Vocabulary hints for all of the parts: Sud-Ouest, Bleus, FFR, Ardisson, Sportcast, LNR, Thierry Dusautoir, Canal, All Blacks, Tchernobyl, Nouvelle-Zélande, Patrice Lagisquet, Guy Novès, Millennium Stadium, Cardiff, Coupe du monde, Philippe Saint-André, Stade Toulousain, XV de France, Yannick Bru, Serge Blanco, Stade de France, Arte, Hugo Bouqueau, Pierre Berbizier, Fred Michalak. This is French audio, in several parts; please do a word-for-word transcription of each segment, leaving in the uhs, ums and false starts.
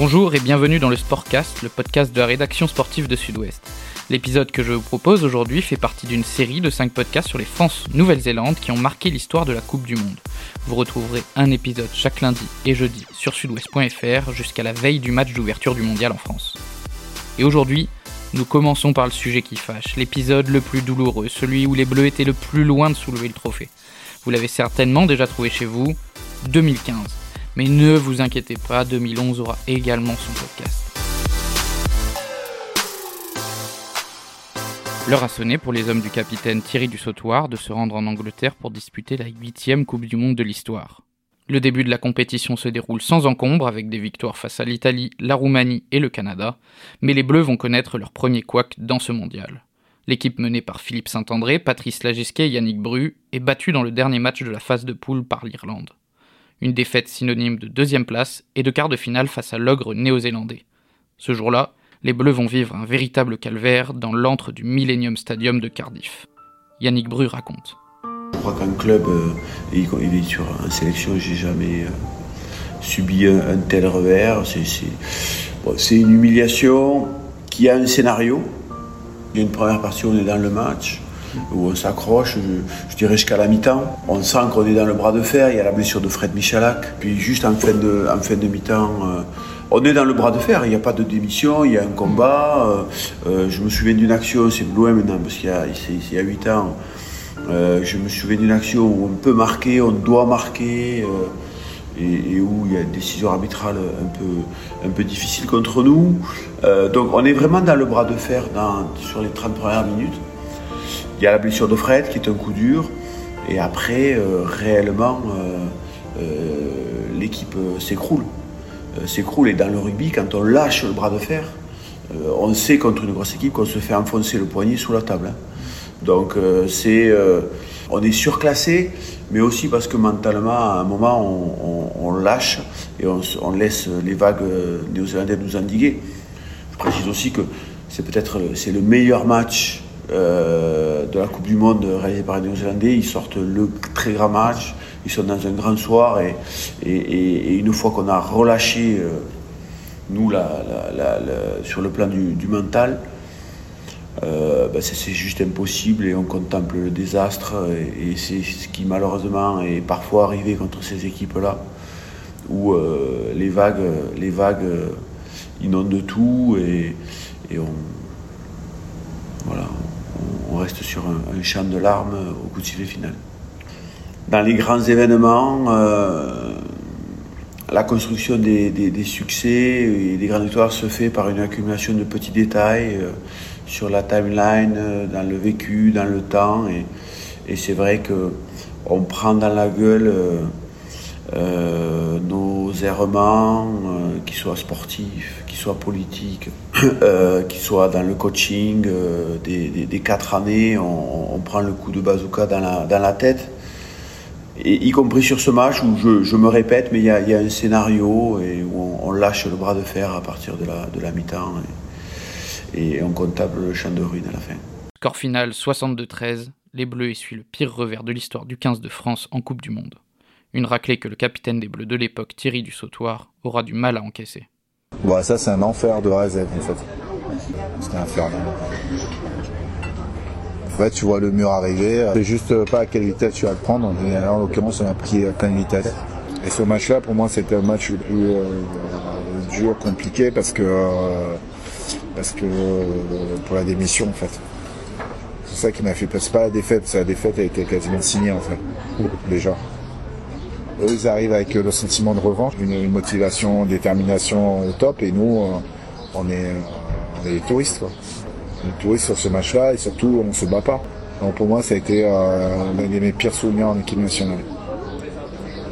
Bonjour et bienvenue dans le Sportcast, le podcast de la rédaction sportive de Sud-Ouest. L'épisode que je vous propose aujourd'hui fait partie d'une série de cinq podcasts sur les France-Nouvelle-Zélande qui ont marqué l'histoire de la Coupe du monde. Vous retrouverez un épisode chaque lundi et jeudi sur sud ouest point f r jusqu'à la veille du match d'ouverture du mondial en France. Et aujourd'hui, nous commençons par le sujet qui fâche, l'épisode le plus douloureux, celui où les Bleus étaient le plus loin de soulever le trophée. Vous l'avez certainement déjà trouvé chez vous, deux mille quinze. Mais ne vous inquiétez pas, deux mille onze aura également son podcast. L'heure a sonné pour les hommes du capitaine Thierry Dusautoir de se rendre en Angleterre pour disputer la huitième Coupe du monde de l'histoire. Le début de la compétition se déroule sans encombre avec des victoires face à l'Italie, la Roumanie et le Canada, mais les Bleus vont connaître leur premier couac dans ce mondial. L'équipe menée par Philippe Saint-André, Patrice Lagisquet et Yannick Bru est battue dans le dernier match de la phase de poule par l'Irlande. Une défaite synonyme de deuxième place et de quart de finale face à l'ogre néo-zélandais. Ce jour-là, les Bleus vont vivre un véritable calvaire dans l'antre du Millennium Stadium de Cardiff. Yannick Bru raconte. Je crois qu'un club, euh, il, il est sur une sélection, j'ai jamais euh, subi un, un tel revers. C'est, c'est, bon, c'est une humiliation qui a un scénario. Il y a une première partie où on est dans le match, où on s'accroche, je, je dirais jusqu'à la mi-temps. On sent qu'on est dans le bras de fer, il y a la blessure de Fred Michalak. Puis juste en fin de, en fin de mi-temps, euh, on est dans le bras de fer, il n'y a pas de démission, il y a un combat. Euh, euh, je me souviens d'une action, c'est loin maintenant, parce qu'il y a, c'est, il y a huit ans, euh, je me souviens d'une action où on peut marquer, on doit marquer, euh, et, et où il y a une décision arbitrale un peu, un peu difficile contre nous. Euh, donc on est vraiment dans le bras de fer dans, sur les trente premières minutes. Il y a la blessure de Fred qui est un coup dur, et après, euh, réellement, euh, euh, l'équipe euh, s'écroule. Euh, s'écroule, et dans le rugby, quand on lâche le bras de fer, euh, on sait contre une grosse équipe qu'on se fait enfoncer le poignet sous la table. Hein. Donc, euh, c'est, euh, on est surclassé, mais aussi parce que mentalement, à un moment, on, on, on lâche et on, on laisse les vagues néo-zélandaises nous endiguer. Je précise aussi que c'est peut-être c'est le meilleur match Euh, de la Coupe du monde réalisée par les Néo-Zélandais. Ils sortent le très grand match, ils sont dans un grand soir et, et, et, et une fois qu'on a relâché euh, nous la, la, la, la, sur le plan du, du mental, euh, ben c'est, c'est juste impossible et on contemple le désastre et, et c'est ce qui malheureusement est parfois arrivé contre ces équipes-là où euh, les vagues, les vagues euh, inondent tout et, et on voilà on reste sur un, un champ de larmes au coup de sifflet final. Dans les grands événements, euh, la construction des, des, des succès et des grandes victoires se fait par une accumulation de petits détails euh, sur la timeline, euh, dans le vécu, dans le temps. Et, et c'est vrai qu'on prend dans la gueule euh, euh, nos errements, euh, qu'ils soient sportifs, qu'ils soient politiques, Euh, qu'il soit dans le coaching euh, des, des, des quatre années, on, on prend le coup de bazooka dans la, dans la tête, et, y compris sur ce match où je, je me répète, mais il y a, y a un scénario et où on, on lâche le bras de fer à partir de la, de la mi-temps et, et on comptable le champ de ruines à la fin. Score final soixante-deux treize, les Bleus essuient le pire revers de l'histoire du quinze de France en Coupe du monde. Une raclée que le capitaine des Bleus de l'époque, Thierry Dusautoir, aura du mal à encaisser. Bon, ça c'est un enfer de A à Z en fait, c'était infernal. En fait tu vois le mur arriver, c'est juste pas à quelle vitesse tu vas le prendre, et là en l'occurrence on a pris à pleine vitesse. Et ce match là pour moi c'était un match le plus euh, dur, compliqué parce que, euh, parce que euh, pour la démission en fait. C'est ça qui m'a fait, c'est pas la défaite, parce que la défaite a été quasiment signée en fait, déjà. Eux, ils arrivent avec le sentiment de revanche, une, une motivation, une détermination au top, et nous, euh, on, est, on est des touristes, quoi. Des touristes sur ce match-là, et surtout, on se bat pas. Donc pour moi, ça a été euh, l'un de mes pires souvenirs en équipe nationale.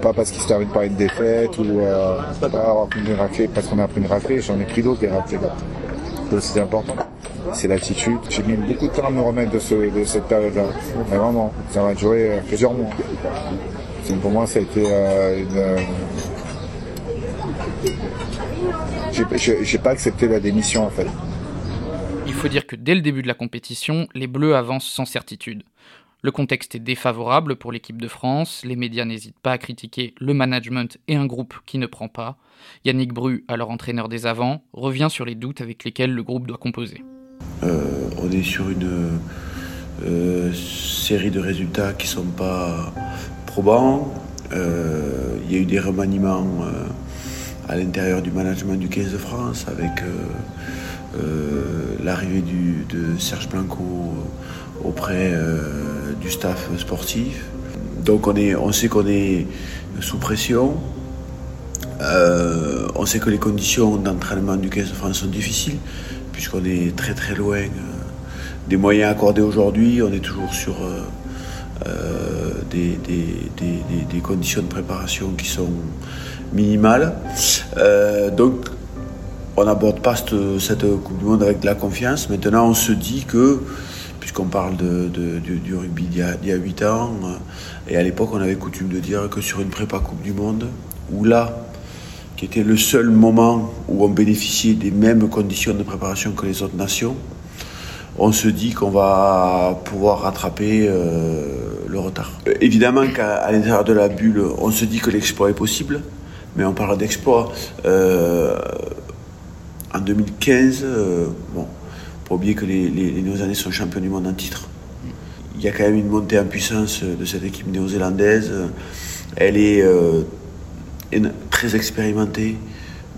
Pas parce qu'il se termine par une défaite, ou euh, pas avoir pris une raclée, parce qu'on a pris une raclée, j'en ai pris d'autres, des raclées. C'était important. C'est l'attitude. J'ai mis beaucoup de temps à me remettre de, ce, de cette période-là. Mais vraiment, ça va durer plusieurs mois. Pour moi, ça a été euh, une. Euh... J'ai, j'ai, j'ai pas accepté la démission en fait. Il faut dire que dès le début de la compétition, les Bleus avancent sans certitude. Le contexte est défavorable pour l'équipe de France, les médias n'hésitent pas à critiquer le management et un groupe qui ne prend pas. Yannick Bru, alors entraîneur des avants, revient sur les doutes avec lesquels le groupe doit composer. Euh, on est sur une euh, série de résultats qui ne sont pas probants. Il euh, y a eu des remaniements euh, à l'intérieur du management du quinze de France avec euh, euh, l'arrivée du, de Serge Blanco auprès euh, du staff sportif. Donc on, est, on sait qu'on est sous pression, euh, on sait que les conditions d'entraînement du quinze de France sont difficiles, puisqu'on est très très loin euh, des moyens accordés aujourd'hui. On est toujours sur euh, euh, des, des, des, des conditions de préparation qui sont minimales. Euh, donc on n'aborde pas cette, cette Coupe du Monde avec de la confiance. Maintenant on se dit que, puisqu'on parle de, de, du, du rugby d'il y, a, d'il y a huit ans, et à l'époque on avait coutume de dire que sur une prépa Coupe du Monde, où là, qui était le seul moment où on bénéficiait des mêmes conditions de préparation que les autres nations, on se dit qu'on va pouvoir rattraper euh, le retard. Évidemment qu'à à l'intérieur de la bulle, on se dit que l'exploit est possible, mais on parle d'exploit. Euh, en deux mille quinze, euh, bon... oublier que les, les, les Néo-Zélandais sont champions du monde en titre. Il y a quand même une montée en puissance de cette équipe néo-zélandaise. Elle est euh, très expérimentée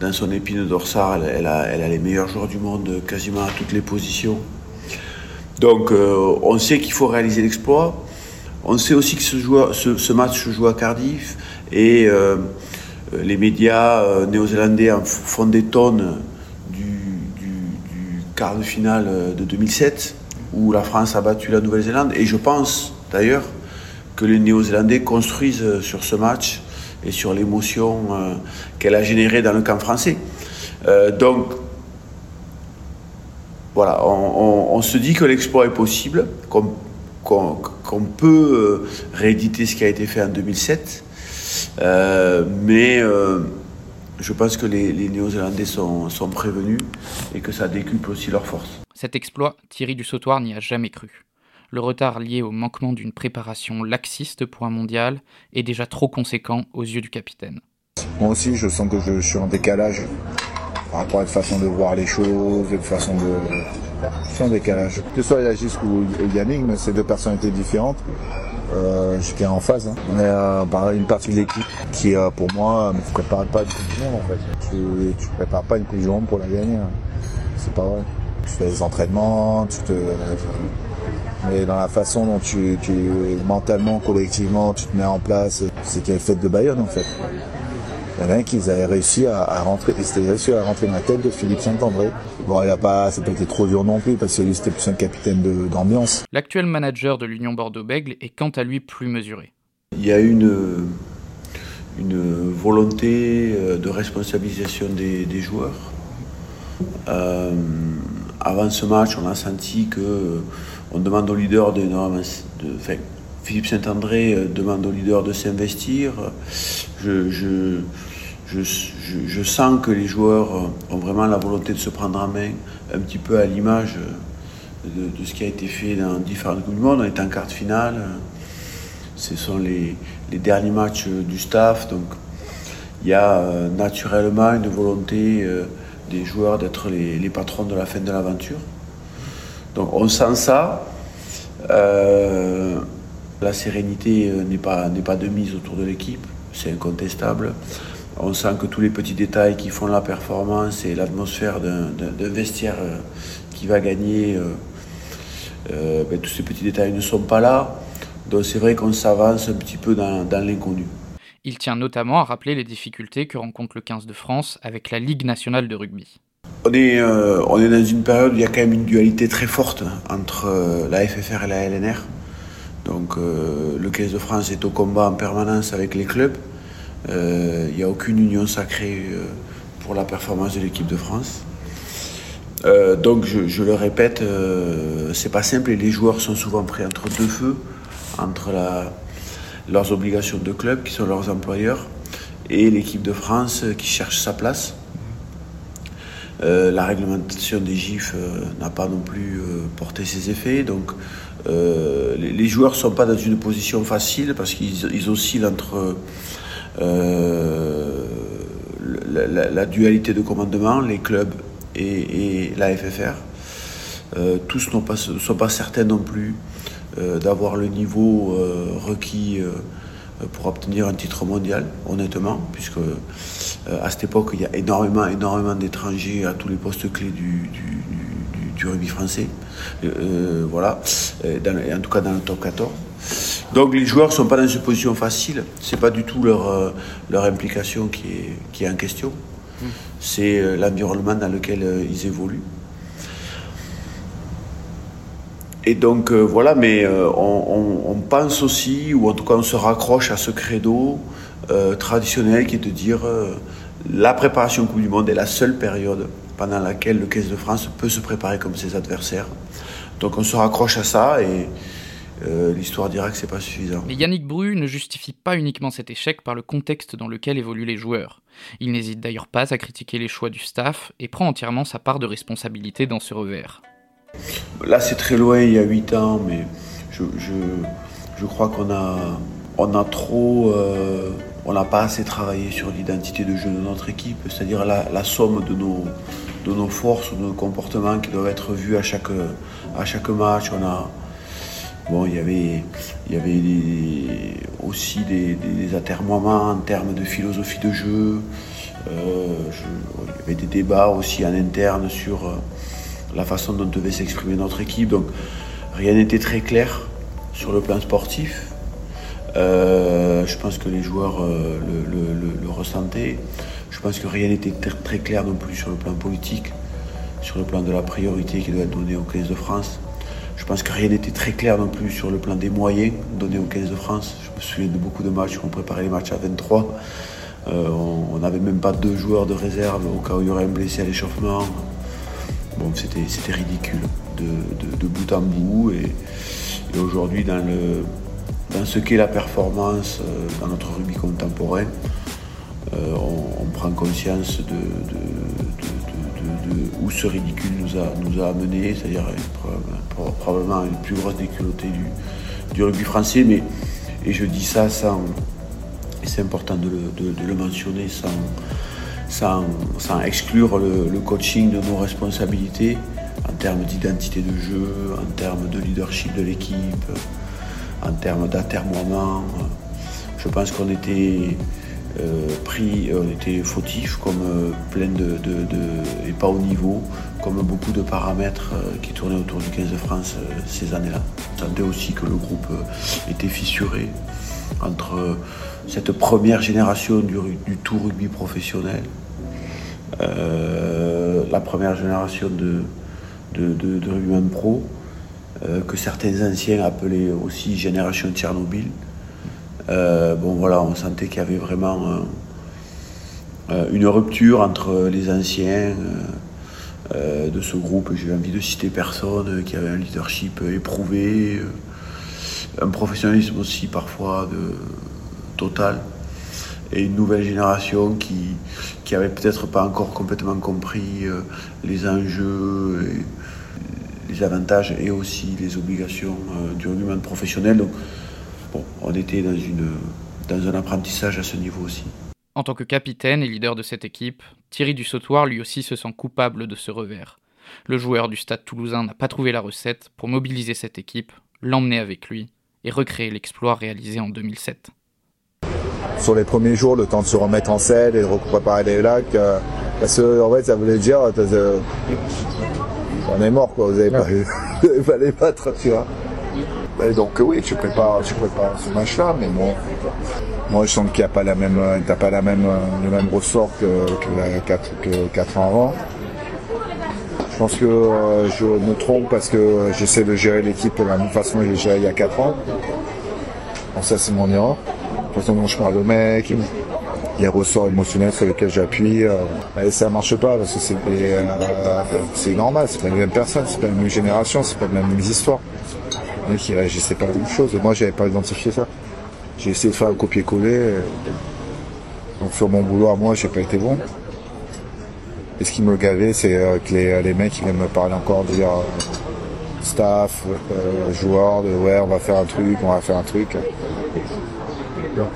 dans son épine dorsale. Elle a, elle a les meilleurs joueurs du monde quasiment à toutes les positions. Donc euh, on sait qu'il faut réaliser l'exploit. On sait aussi que ce, joueur, ce, ce match se joue à Cardiff et euh, les médias néo-zélandais en font des tonnes quart de finale de deux mille sept où la France a battu la Nouvelle-Zélande, et je pense d'ailleurs que les Néo-Zélandais construisent sur ce match et sur l'émotion euh, qu'elle a générée dans le camp français. Euh, donc voilà, on, on, on se dit que l'exploit est possible, qu'on, qu'on, qu'on peut euh, rééditer ce qui a été fait en deux mille sept, euh, mais euh, je pense que les, les Néo-Zélandais sont, sont prévenus et que ça décuple aussi leur force. Cet exploit, Thierry Dusautoir n'y a jamais cru. Le retard lié au manquement d'une préparation laxiste pour un mondial est déjà trop conséquent aux yeux du capitaine. Moi aussi, je sens que je, je suis en décalage par rapport à une façon de voir les choses, une façon de... Je suis en décalage. Que ce soit Lagisquet ou Yannick, mais c'est deux personnalités différentes. Euh, j'étais en phase, hein. On est euh, bah, une partie de l'équipe qui, euh, pour moi, ne euh, prépare pas une Coupe du Monde en fait. Tu ne prépares pas une Coupe du Monde pour la gagner, hein. C'est pas vrai. Tu fais les entraînements, tu te... mais dans la façon dont tu, tu, mentalement, collectivement, tu te mets en place, c'est qu'il y a une fête de Bayonne en fait. Il y en a un qui avaient réussi à, à rentrer, ils réussi à rentrer dans la tête de Philippe Saint-André. Bon, il a pas, ça n'a pas été trop dur non plus, parce que lui, c'était plus un capitaine de, d'ambiance. L'actuel manager de l'Union Bordeaux-Bègles est quant à lui plus mesuré. Il y a une, une volonté de responsabilisation des, des joueurs. Euh, avant ce match, on a senti qu'on demande au leader de... de enfin, Philippe Saint-André demande au leader de s'investir. Je, je, je, je, je sens que les joueurs ont vraiment la volonté de se prendre en main, un petit peu à l'image de, de ce qui a été fait dans différentes Coupes du Monde. On est en quart de finale, ce sont les, les derniers matchs du staff, donc il y a naturellement une volonté des joueurs d'être les, les patrons de la fin de l'aventure. Donc on sent ça. Euh, La sérénité n'est pas, n'est pas de mise autour de l'équipe, c'est incontestable. On sent que tous les petits détails qui font la performance et l'atmosphère d'un, d'un, d'un vestiaire qui va gagner, euh, euh, ben, tous ces petits détails ne sont pas là. Donc c'est vrai qu'on s'avance un petit peu dans, dans l'inconnu. Il tient notamment à rappeler les difficultés que rencontre le quinze de France avec la Ligue nationale de rugby. On est, euh, on est dans une période où il y a quand même une dualité très forte entre euh, la F F R et la L N R. Donc euh, le quinze de France est au combat en permanence avec les clubs. Il euh, n'y a aucune union sacrée euh, pour la performance de l'équipe de France. Euh, donc je, je le répète, euh, c'est pas simple et les joueurs sont souvent pris entre deux feux, entre la, leurs obligations de club qui sont leurs employeurs et l'équipe de France qui cherche sa place. Euh, la réglementation des gifs euh, n'a pas non plus euh, porté ses effets. Donc, euh, les, les joueurs ne sont pas dans une position facile parce qu'ils ils oscillent entre euh, la, la, la dualité de commandement, les clubs et, et la F F R. Euh, tous ne sont pas certains non plus euh, d'avoir le niveau euh, requis euh, pour obtenir un titre mondial, honnêtement, puisque euh, à cette époque, il y a énormément, énormément d'étrangers à tous les postes clés du, du, du, du rugby français. Euh, voilà, dans, en tout cas dans le top quatorze. Donc les joueurs ne sont pas dans une position facile. Ce n'est pas du tout leur, leur implication qui est, qui est en question. Mmh. C'est l'environnement dans lequel ils évoluent. Et donc euh, voilà, mais euh, on, on, on pense aussi, ou en tout cas on se raccroche à ce credo euh, traditionnel qui est de dire euh, la préparation Coupe du Monde est la seule période pendant laquelle le quinze de France peut se préparer comme ses adversaires. Donc on se raccroche à ça et euh, l'histoire dira que c'est pas suffisant. Mais Yannick Bru ne justifie pas uniquement cet échec par le contexte dans lequel évoluent les joueurs. Il n'hésite d'ailleurs pas à critiquer les choix du staff et prend entièrement sa part de responsabilité dans ce revers. Là, c'est très loin, il y a huit ans, mais je, je, je crois qu'on a, on a trop, euh, on n'a pas assez travaillé sur l'identité de jeu de notre équipe, c'est-à-dire la, la somme de nos, de nos forces, de nos comportements qui doivent être vus à chaque, à chaque match. On a, bon, il y avait, il y avait des, aussi des, des, des atermoiements en termes de philosophie de jeu. Euh, je, il y avait des débats aussi en interne sur Euh, la façon dont devait s'exprimer notre équipe. Donc rien n'était très clair sur le plan sportif. Euh, je pense que les joueurs euh, le, le, le, le ressentaient. Je pense que rien n'était très, très clair non plus sur le plan politique, sur le plan de la priorité qui doit être donnée au quinze de France. Je pense que rien n'était très clair non plus sur le plan des moyens donnés au quinze de France. Je me souviens de beaucoup de matchs où on préparait les matchs à vingt-trois. Euh, on n'avait même pas deux joueurs de réserve au cas où il y aurait un blessé à l'échauffement. Bon, c'était, c'était ridicule de, de, de bout en bout et, et aujourd'hui dans, le, dans ce qu'est la performance dans notre rugby contemporain, euh, on, on prend conscience de, de, de, de, de, de où ce ridicule nous a, nous a amené, c'est-à-dire probablement une plus grosse déculottée du, du rugby français, mais et je dis ça sans, et c'est important de le, de, de le mentionner, sans Sans, sans exclure le, le coaching de nos responsabilités en termes d'identité de jeu, en termes de leadership de l'équipe, en termes d'atermoiement. Je pense qu'on était euh, pris, on était fautif, comme euh, plein de, de, de. et pas au niveau, comme beaucoup de paramètres euh, qui tournaient autour du quinze de France euh, ces années-là. On sentait aussi que le groupe euh, était fissuré entre euh, cette première génération du, du tout rugby professionnel. Euh, la première génération de, de, de, de rugbyman pro, euh, que certains anciens appelaient aussi génération Tchernobyl. Euh, bon voilà, on sentait qu'il y avait vraiment euh, une rupture entre les anciens euh, de ce groupe. J'ai envie de citer personne, qui avait un leadership éprouvé, un professionnalisme aussi parfois de, total. Et une nouvelle génération qui qui avait peut-être pas encore complètement compris euh, les enjeux, et les avantages et aussi les obligations euh, du rugbyman professionnel. Donc, bon, on était dans une dans un apprentissage à ce niveau aussi. En tant que capitaine et leader de cette équipe, Thierry Dusautoir lui aussi se sent coupable de ce revers. Le joueur du Stade Toulousain n'a pas trouvé la recette pour mobiliser cette équipe, l'emmener avec lui et recréer l'exploit réalisé en deux mille sept. Sur les premiers jours, le temps de se remettre en selle et de préparer les lacs, euh, parce que en fait ça voulait dire euh, on est mort quoi, vous avez pas, il fallait battre, tu vois. Et donc oui, tu prépares, tu prépares ce match-là, mais bon, moi je sens qu'il n'y a pas la même, t'as pas la même, le même ressort que quatre ans avant. Je pense que euh, je me trompe parce que j'essaie de gérer l'équipe de la même façon que j'ai géré il y a quatre ans. Bon, ça c'est mon erreur. De toute façon, dont je parle au mec, les ressorts émotionnels sur lesquels j'appuie, euh, et ça marche pas parce que c'est, euh, c'est normal, c'est pas les mêmes personnes, c'est pas la même génération, c'est pas les mêmes histoires. Les mecs, ils réagissaient pas à la même chose, et moi j'avais pas identifié ça. J'ai essayé de faire un copier-coller, et donc sur mon boulot à moi, j'ai pas été bon. Et ce qui me gavait, c'est euh, que les, les mecs, ils viennent me parler encore, de dire euh, staff, euh, joueur, de ouais, on va faire un truc, on va faire un truc.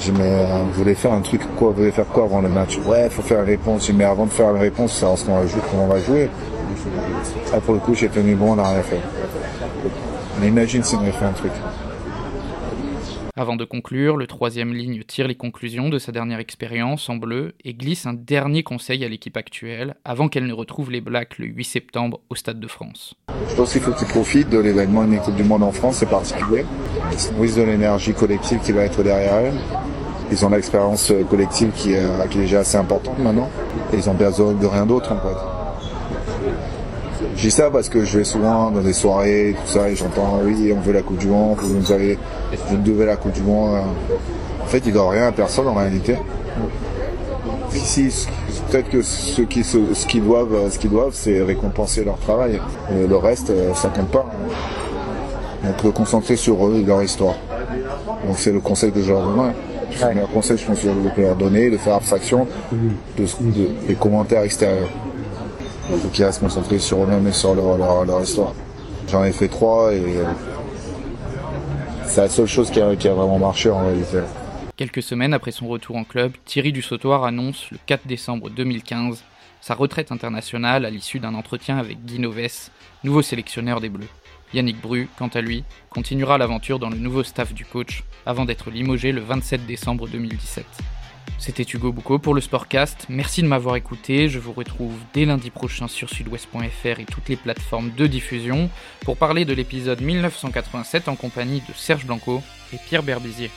Je me euh, voulais faire un truc, quoi, vous voulez faire quoi avant le match? Ouais, faut faire une réponse. Mais avant de faire une réponse, c'est ce qu'on va jouer, comment on va jouer. Là, pour le coup, j'ai tenu bon, on n'a rien fait. Mais imagine si on avait fait un truc. Avant de conclure, le troisième ligne tire les conclusions de sa dernière expérience en bleu et glisse un dernier conseil à l'équipe actuelle avant qu'elle ne retrouve les Blacks le huit septembre au Stade de France. Je pense qu'il faut qu'ils profitent de l'événement de la Coupe du monde en France, c'est particulier. Ils se nourrissent de l'énergie collective qui va être derrière eux. Ils ont l'expérience collective qui est, qui est déjà assez importante maintenant. Et ils ont besoin de rien d'autre en fait. Je dis ça parce que je vais souvent dans des soirées et tout ça et j'entends oui, on veut la Coupe du monde, vous nous avez... Je devais la Coupe du Monde. En fait, ils ne doivent rien à personne en réalité. Ici, peut-être que ceux qui, ce, ce qu'ils doivent, ce qu'ils doivent, c'est récompenser leur travail. Et le reste, ça ne compte pas. On peut se concentrer sur eux et leur histoire. Donc c'est le conseil que je leur donne. C'est le meilleur conseil que je peux leur donner, de faire abstraction de, de, des commentaires extérieurs. Il faut qu'ils restent concentrés sur eux-mêmes et sur leur, leur, leur histoire. J'en ai fait trois et... C'est la seule chose qui a, qui a vraiment marché en réalité. Quelques semaines après son retour en club, Thierry Dusautoir annonce le quatre décembre deux mille quinze sa retraite internationale à l'issue d'un entretien avec Guy Novès, nouveau sélectionneur des Bleus. Yannick Bru, quant à lui, continuera l'aventure dans le nouveau staff du coach avant d'être limogé le vingt-sept décembre deux mille dix-sept. C'était Hugo Bouqueau pour le Sportcast. Merci de m'avoir écouté. Je vous retrouve dès lundi prochain sur sud ouest point f r et toutes les plateformes de diffusion pour parler de l'épisode mille neuf cent quatre-vingt-sept en compagnie de Serge Blanco et Pierre Berbizier.